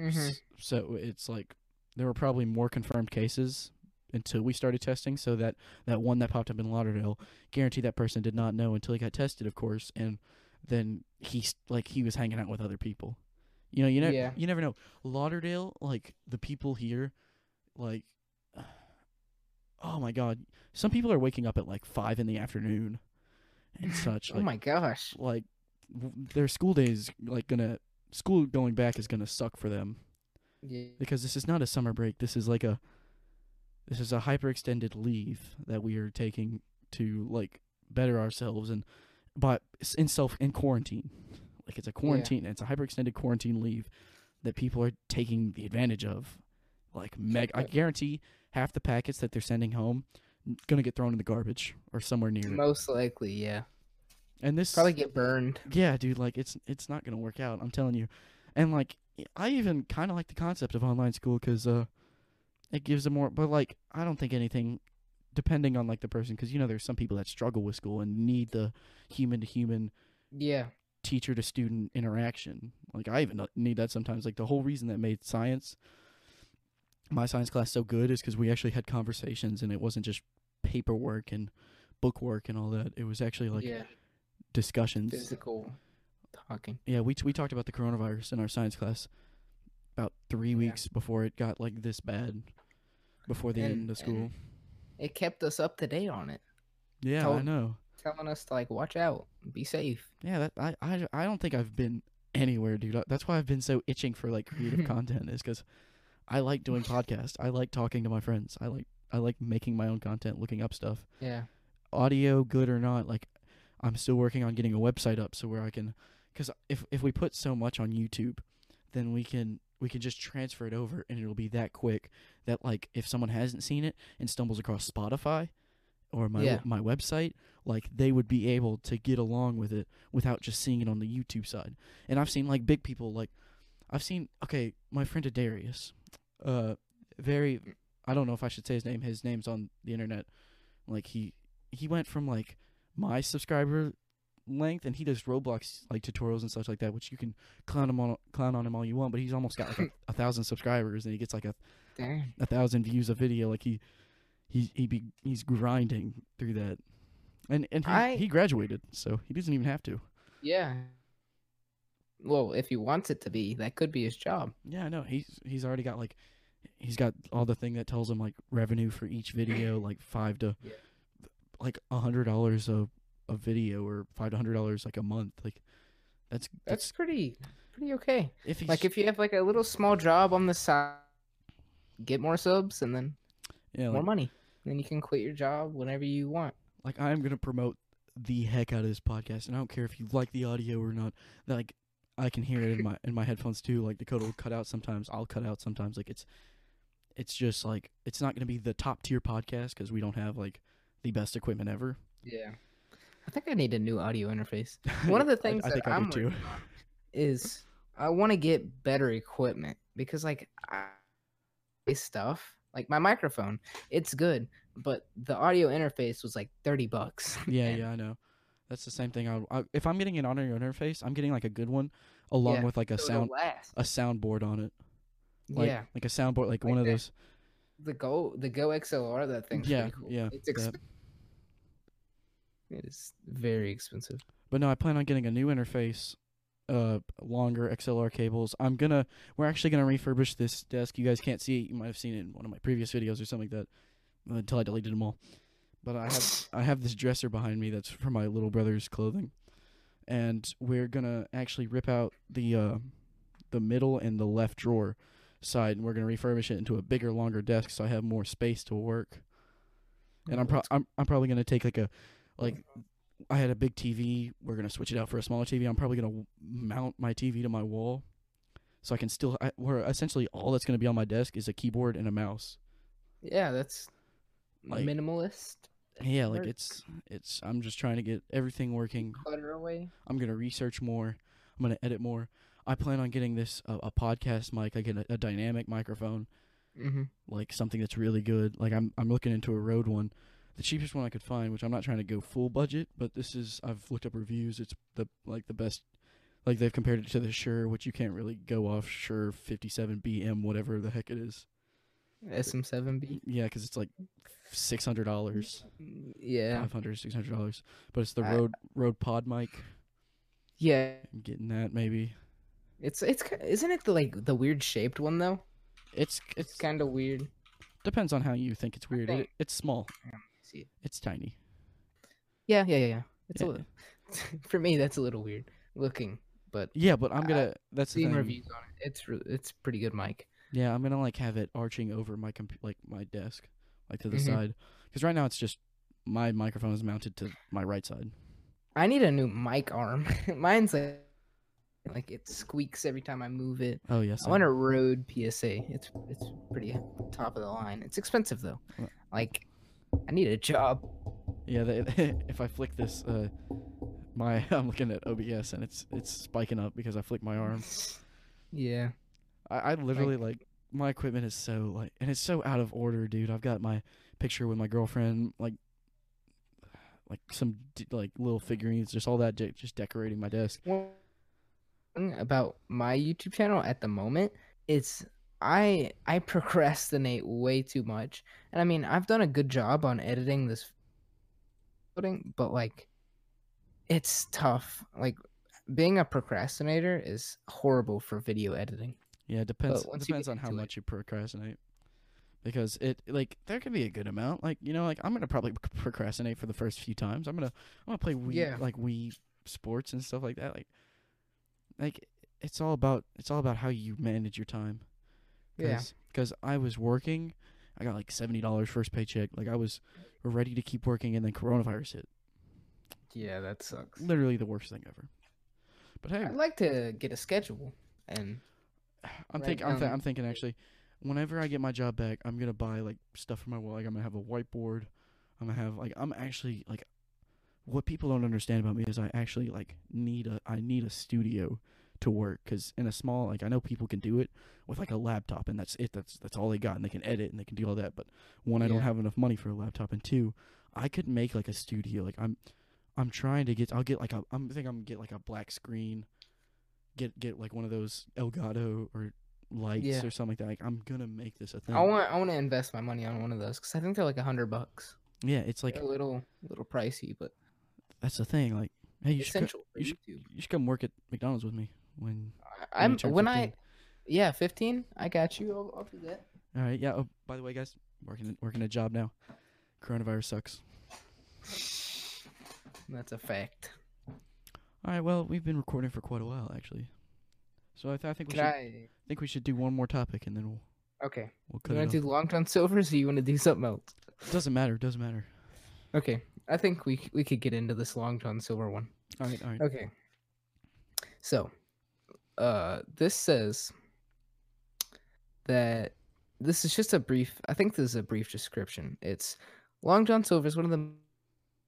mm-hmm. so it's like there were probably more confirmed cases until we started testing. So that, that one that popped up in Lauderdale, guarantee that person did not know until he got tested, of course, and then he like he was hanging out with other people. You know, you never yeah. you never know. Lauderdale, like the people here, like. Oh, my God. Some people are waking up at, like, five in the afternoon and such. Like, oh, my gosh. Like, their school day is, like, going to – school going back is going to suck for them. Yeah. Because this is not a summer break. This is, like, a – this is a hyper-extended leave that we are taking to, like, better ourselves and – but in self – in quarantine. Like, it's a quarantine. Yeah. It's a hyper-extended quarantine leave that people are taking the advantage of. Like, meg- I guarantee – half the packets that they're sending home gonna get thrown in the garbage or somewhere near it. Most likely, yeah. And this probably get burned. Yeah, dude, like it's it's not gonna work out. I'm telling you. And like I even kind of like the concept of online school because uh, it gives a more. But like I don't think anything, depending on like the person, because you know there's some people that struggle with school and need the human to human. Yeah. Teacher to student interaction. Like I even need that sometimes. Like the whole reason that made science. My science class so good is because we actually had conversations and it wasn't just paperwork and bookwork and all that. It was actually like yeah. discussions. Physical talking. Yeah, we t- we talked about the coronavirus in our science class about three yeah. weeks before it got like this bad, before the and, end of school. It kept us up to date on it. Yeah, Tell- I know. Telling us to like, watch out, be safe. Yeah, that, I, I, I don't think I've been anywhere, dude. That's why I've been so itching for like creative content is because... I like doing podcasts. I like talking to my friends. I like I like making my own content, looking up stuff. Yeah. Audio, good or not, like I'm still working on getting a website up so where I can, because if if we put so much on YouTube, then we can we can just transfer it over and it'll be that quick that like if someone hasn't seen it and stumbles across Spotify or my yeah. my website, like they would be able to get along with it without just seeing it on the YouTube side. And I've seen like big people like I've seen okay, my friend Adarius. Uh, very, I don't know if I should say his name. His name's on the internet. Like he, he went from like my subscriber length, and he does Roblox like tutorials and such like that, which you can clown him on, clown on him all you want. But he's almost got like a, a thousand subscribers, and he gets like a, Dang. a thousand views a video. Like he, he he be he's grinding through that, and and he, I... he graduated, so he doesn't even have to. Yeah. Well, if he wants it to be, that could be his job. Yeah, I know. He's he's already got like, he's got all the thing that tells him like revenue for each video, like five to, yeah. like a hundred dollars a a video or five to hundred dollars like a month. Like, that's that's, that's pretty pretty okay. If he's, like if you have like a little small job on the side, get more subs and then yeah, more like, money. Then you can quit your job whenever you want. Like I'm gonna promote the heck out of this podcast, and I don't care if you like the audio or not. Like. I can hear it in my in my headphones too. Like the code will cut out sometimes. I'll cut out sometimes. Like it's, it's just like it's not going to be the top tier podcast because we don't have like the best equipment ever. Yeah, I think I need a new audio interface. One of the things I, I that think I I'm do too. is I want to get better equipment because like I stuff like my microphone, it's good, but the audio interface was like thirty bucks. Yeah, and, yeah, I know. That's the same thing. I, I if I'm getting an audio interface, I'm getting like a good one, along yeah, with like a so sound a soundboard on it. Like, yeah, like a soundboard, like, like one that, of those. The Go the Go X L R that thing's yeah, pretty cool. Yeah, it's expensive. It is very expensive. But no, I plan on getting a new interface, uh, longer X L R cables. I'm gonna, we're actually gonna refurbish this desk. You guys can't see it. You might have seen it in one of my previous videos or something like that, until I deleted them all. But I have, I have this dresser behind me that's for my little brother's clothing, and we're gonna actually rip out the, uh, the middle and the left drawer side, and we're gonna refurbish it into a bigger, longer desk so I have more space to work. And oh, I'm pro, I'm, I'm probably gonna take like a, like, I had a big T V. We're gonna switch it out for a smaller T V. I'm probably gonna mount my T V to my wall, so I can still. I, where essentially all that's gonna be on my desk is a keyboard and a mouse. Yeah, that's like, minimalist. Yeah, work. Like it's it's. I'm just trying to get everything working. Clutter away. I'm gonna research more. I'm gonna edit more. I plan on getting this uh, a podcast mic. I get a, a dynamic microphone, mm-hmm. like something that's really good. Like I'm I'm looking into a Rode one. The cheapest one I could find, which I'm not trying to go full budget, but this is, I've looked up reviews, it's the like the best, like they've compared it to the Shure, which you can't really go off Shure fifty-seven B M, whatever the heck it is. S M seven B? Yeah, because it's like six hundred dollars. Yeah. five hundred dollars, six hundred dollars. But it's the I, Rode, Rode Pod mic. Yeah. I'm getting that, maybe. It's, it's, isn't it the, like, the weird shaped one, though? It's, it's, it's kind of weird. Depends on how you think it's weird. Think. It, it's small. Yeah. It. It's tiny. Yeah, yeah, yeah, yeah. It's yeah. a little. For me, that's a little weird looking, but yeah, but I'm gonna. Uh, that's the thing. Reviews on it. It's re it's pretty good mic. Yeah, I'm gonna like have it arching over my comp like my desk, like to the mm-hmm. side, because right now it's just my microphone is mounted to my right side. I need a new mic arm. Mine's like, like it squeaks every time I move it. Oh yes. I so. want a Rode P S A. It's it's pretty top of the line. It's expensive though. What? Like. I need a job. Yeah, they, if I flick this, uh, my I'm looking at O B S and it's it's spiking up because I flick my arm. Yeah, I, I literally like, like my equipment is so like and it's so out of order, dude. I've got my picture with my girlfriend, like like some like little figurines, just all that, de just decorating my desk. Well, about my YouTube channel at the moment, it's. I I procrastinate way too much, and I mean I've done a good job on editing this, but like, it's tough. Like, being a procrastinator is horrible for video editing. Yeah, it depends. Depends on how much you procrastinate, because it like there could be a good amount. Like you know, like I'm gonna probably procrastinate for the first few times. I'm gonna I'm gonna play Wii yeah. like Wii Sports and stuff like that. Like, like it's all about it's all about how you manage your time. Cause, yeah, because I was working, I got like seventy dollars first paycheck. Like I was ready to keep working, and then coronavirus hit. Yeah, that sucks. Literally the worst thing ever. But hey, I'd like to get a schedule, and I'm thinking, I'm, th I'm thinking actually, whenever I get my job back, I'm gonna buy like stuff for my wall. Like I'm gonna have a whiteboard. I'm gonna have like I'm actually like, what people don't understand about me is I actually like need a I need a studio. To work, because in a small, like I know people can do it with like a laptop, and that's it. That's that's all they got, and they can edit and they can do all that. But one, I yeah. don't have enough money for a laptop, and two, I could make like a studio. Like I'm, I'm trying to get. I'll get like a. I'm think I'm gonna get like a black screen. Get get like one of those Elgato or lights yeah. or something like that. Like I'm gonna make this a thing. I want I want to invest my money on one of those because I think they're like a hundred bucks. Yeah, it's like they're a little little pricey, but that's the thing. Like hey, you should, come, you, should, you should come work at McDonald's with me. When, when I'm when fifteen. I, yeah, fifteen. I got you. I'll, I'll do that. All right. Yeah. Oh, by the way, guys, working working a job now. Coronavirus sucks. That's a fact. All right. Well, we've been recording for quite a while, actually. So I, th I think we Could should I... think we should do one more topic, and then we'll. Okay. We'll cut you want to do Long John Silver's, or you want to do something else? Doesn't matter. Doesn't matter. Okay. I think we we could get into this Long John Silver one. All right. All right. Okay. So. Uh, this says that this is just a brief, I think this is a brief description. It's Long John Silver's, one of the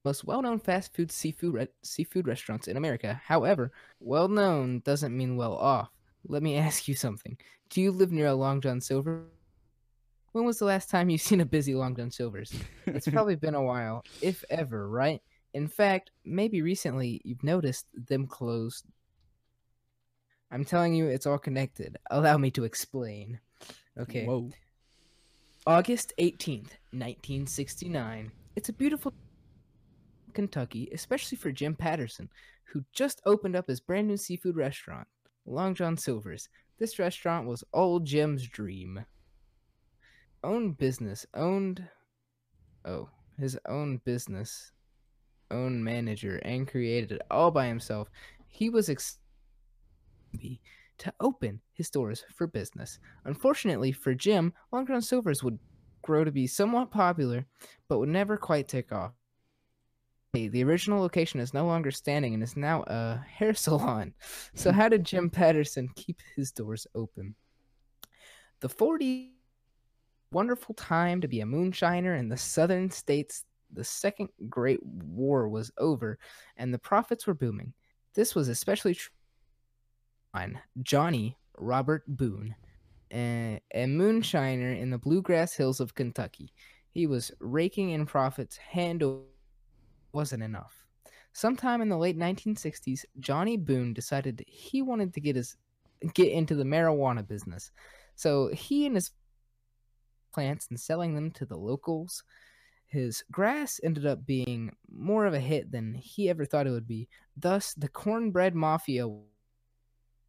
most well-known fast food seafood, re seafood restaurants in America. However, well-known doesn't mean well-off. Let me ask you something. Do you live near a Long John Silver? When was the last time you've seen a busy Long John Silver's? It's probably been a while, if ever, right? In fact, maybe recently you've noticed them closed. I'm telling you, it's all connected. Allow me to explain. Okay. Whoa. August eighteenth, nineteen sixty-nine. It's a beautiful Kentucky, especially for Jim Patterson, who just opened up his brand new seafood restaurant, Long John Silver's. This restaurant was old Jim's dream. Own business, owned... Oh, his own business, own manager, and created it all by himself. He was excited to open his doors for business. Unfortunately for Jim, Long John Silver's would grow to be somewhat popular, but would never quite take off. The original location is no longer standing and is now a hair salon. So how did Jim Patterson keep his doors open? The forties, wonderful time to be a moonshiner in the southern states. The Second Great War was over, and the profits were booming. This was especially true on Johnny Robert Boone, a, a moonshiner in the bluegrass hills of Kentucky. He was raking in profits hand over. Wasn't enough. Sometime in the late nineteen sixties, Johnny Boone decided he wanted to get his get into the marijuana business. So he and his plants and selling them to the locals. His grass ended up being more of a hit than he ever thought it would be. Thus, the Cornbread Mafia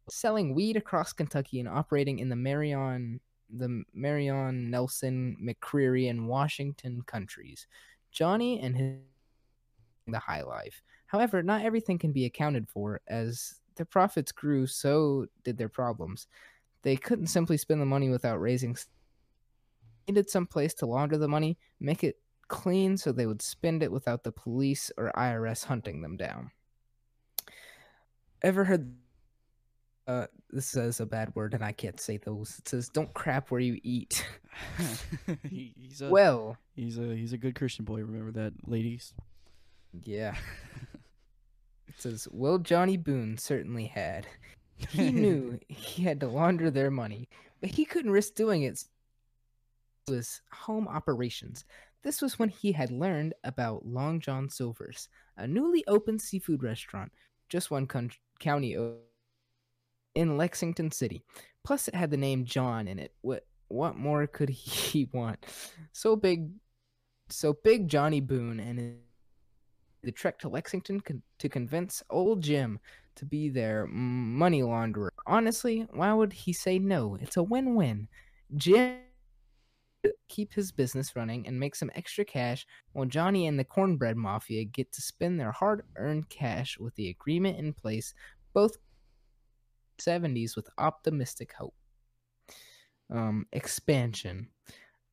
selling weed across Kentucky and operating in the Marion, the Marion, Nelson, McCreary, and Washington counties. Johnny and his the high life. However, not everything can be accounted for, as their profits grew, so did their problems. They couldn't simply spend the money without raising. They needed some place to launder the money, make it clean so they would spend it without the police or I R S hunting them down. Ever heard uh this says a bad word and I can't say those. It says don't crap where you eat. he, he's a, well he's a he's a good Christian boy, remember that, ladies. Yeah. It says, well, Johnny Boone certainly had. He knew he had to launder their money, but he couldn't risk doing it. It was home operations. This was when he had learned about Long John Silver's, a newly opened seafood restaurant, just one con- county over in Lexington City. Plus, it had the name John in it. What, what more could he want? So big, so big Johnny Boone and his the trek to Lexington con- to convince old Jim to be their money launderer. Honestly, why would he say no? It's a win-win. Jim keep his business running and make some extra cash, while Johnny and the Cornbread Mafia get to spend their hard-earned cash with the agreement in place, both seventies with optimistic hope. Um, expansion.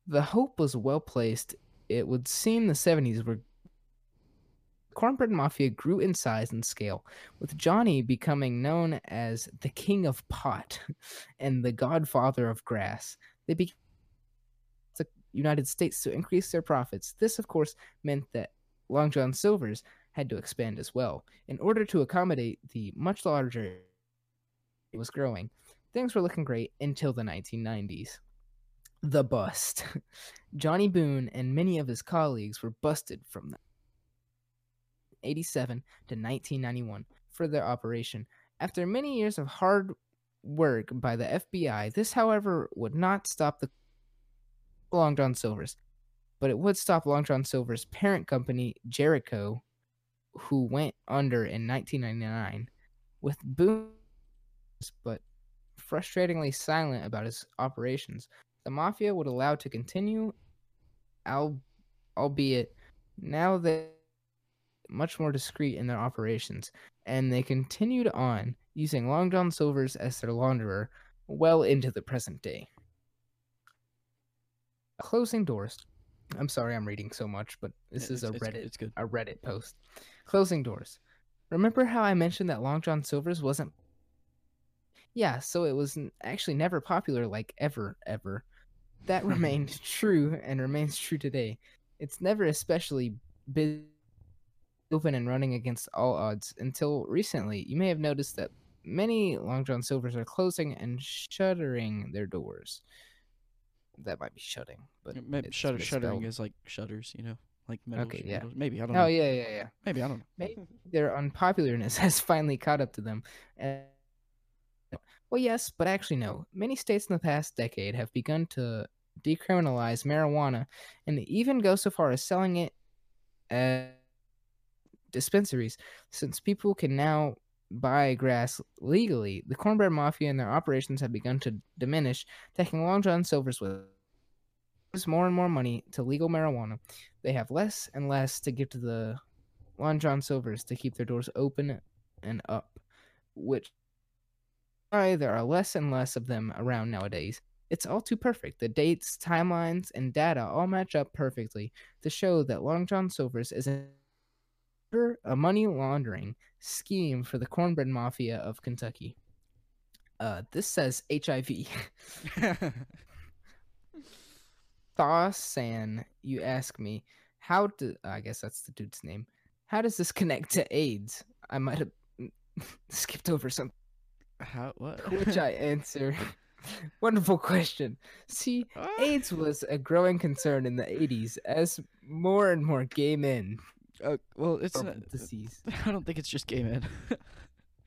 The hope was well-placed. It would seem the seventies were Cornbread Mafia grew in size and scale, with Johnny becoming known as the King of Pot and the Godfather of Grass. They began the United States to increase their profits. This, of course, meant that Long John Silver's had to expand as well. In order to accommodate the much larger it was growing, things were looking great until the nineteen nineties. The bust. Johnny Boone and many of his colleagues were busted from the eighty-seven to nineteen ninety-one for their operation. After many years of hard work by the F B I, this, however, would not stop the Long John Silver's, but it would stop Long John Silver's parent company, Jericho, who went under in nineteen ninety-nine, with Boone, but frustratingly silent about his operations. The mafia would allow to continue, albeit now that much more discreet in their operations, and they continued on using Long John Silver's as their launderer well into the present day. Closing doors. I'm sorry I'm reading so much, but this it's, is a it's, Reddit it's good. a Reddit post. Closing doors. Remember how I mentioned that Long John Silver's wasn't? Yeah, so it was actually never popular, like ever, ever. That remained true and remains true today. It's never especially busy. Open and running against all odds until recently. You may have noticed that many Long John Silver's are closing and shuttering their doors. That might be shutting, but Shutter, shuttering is like shutters, you know, like metal. Okay, yeah, metals. Maybe I don't know. Oh yeah, yeah, yeah. Maybe I don't know. Maybe their unpopularness has finally caught up to them. And, well, yes, but actually no. Many states in the past decade have begun to decriminalize marijuana, and they even go so far as selling it as dispensaries. Since people can now buy grass legally, the Cornbread Mafia and their operations have begun to diminish, taking Long John Silver's with more and more money to legal marijuana. They have less and less to give to the Long John Silver's to keep their doors open and up, which is why there are less and less of them around nowadays. It's all too perfect. The dates, timelines, and data all match up perfectly to show that Long John Silver's is a money laundering scheme for the Cornbread Mafia of Kentucky. Uh, this says H I V. Thawsan, you ask me, how do... I guess that's the dude's name. How does this connect to AIDS? I might have skipped over something. How? What? Which I answer... Wonderful question. See, AIDS was a growing concern in the eighties as more and more gay men. Uh, well, it's a disease. I don't think it's just gay men.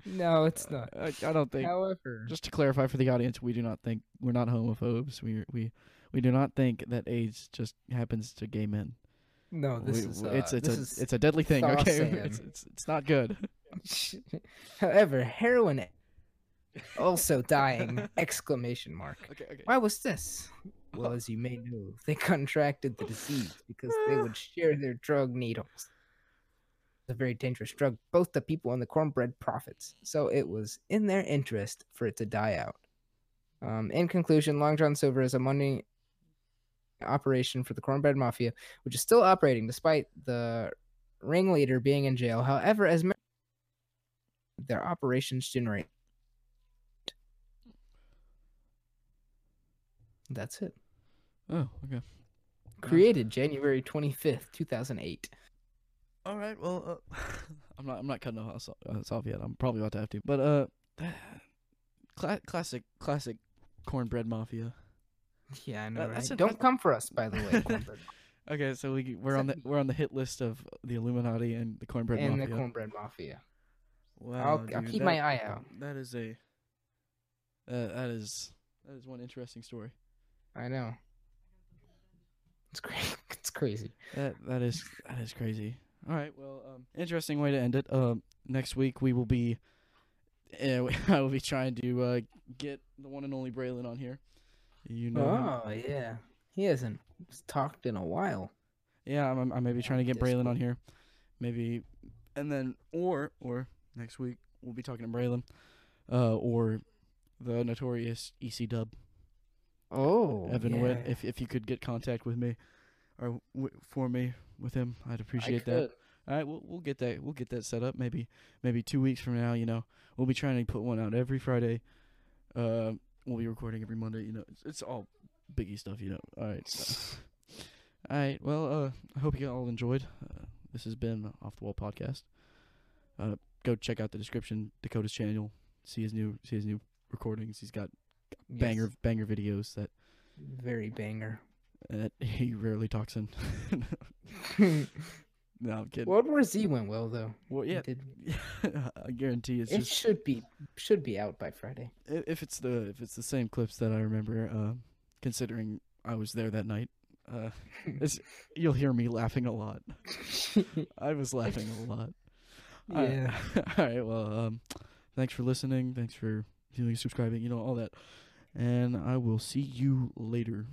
No, it's not. Uh, I, I don't think. However, just to clarify for the audience, we do not think we're not homophobes. We we we do not think that AIDS just happens to gay men. No, this we, is uh, it's it's this a is it's a deadly thing. Okay, it's, it's it's not good. However, heroin. Also dying! Exclamation mark. Okay, okay. Why was this? Well, as you may know, they contracted the disease because they would share their drug needles. It's a very dangerous drug. Both the people and the cornbread profits. So it was in their interest for it to die out. Um, in conclusion, Long John Silver is a money operation for the Cornbread Mafia, which is still operating despite the ringleader being in jail. However, as their operations generate. That's it. Oh, okay. Created January twenty fifth, two thousand eight. All right. Well, uh, I'm not. I'm not cutting us off yet. I'm probably about to have to. But uh, cl- classic, classic, Cornbread Mafia. Yeah, I know. Uh, right? Don't come for us, by the way. Cornbread. Okay, so we we're on the we're on the hit list of the Illuminati and the Cornbread and Mafia. And the Cornbread Mafia. Wow, I'll, dude, I'll keep that, my eye out. That is a. Uh, that is that is one interesting story. I know. It's crazy. It's crazy. That that is that is crazy. All right. Well, um, interesting way to end it. Um, next week we will be. Uh, I will be trying to uh, get the one and only Braylon on here. You know. Oh him. Yeah, he hasn't talked in a while. Yeah, I'm. I may be trying to get Braylon on here, maybe, and then or or next week we'll be talking to Braylon, uh, or the notorious E C Dub. Oh, Evan yeah. Witt, if if you could get contact with me, or w- for me with him, I'd appreciate that. All right, we'll we'll get that we'll get that set up. Maybe maybe two weeks from now, you know, we'll be trying to put one out every Friday. Uh, we'll be recording every Monday. You know, it's, it's all Biggie stuff. You know. All right, so. All right. Well, uh, I hope you all enjoyed. Uh, this has been Off the Wall Podcast. Uh, go check out the description, Dakota's channel. See his new see his new recordings. He's got. Banger, yes. banger videos that very banger. That he rarely talks in. No, I'm kidding. World War Z went well though. Well, yeah, it I guarantee it's it just, should be should be out by Friday. If it's the if it's the same clips that I remember, uh, considering I was there that night, uh, it's, you'll hear me laughing a lot. I was laughing a lot. Yeah. All right. All right, well, um, thanks for listening. Thanks for. Subscribing, you know, all that. And I will see you later.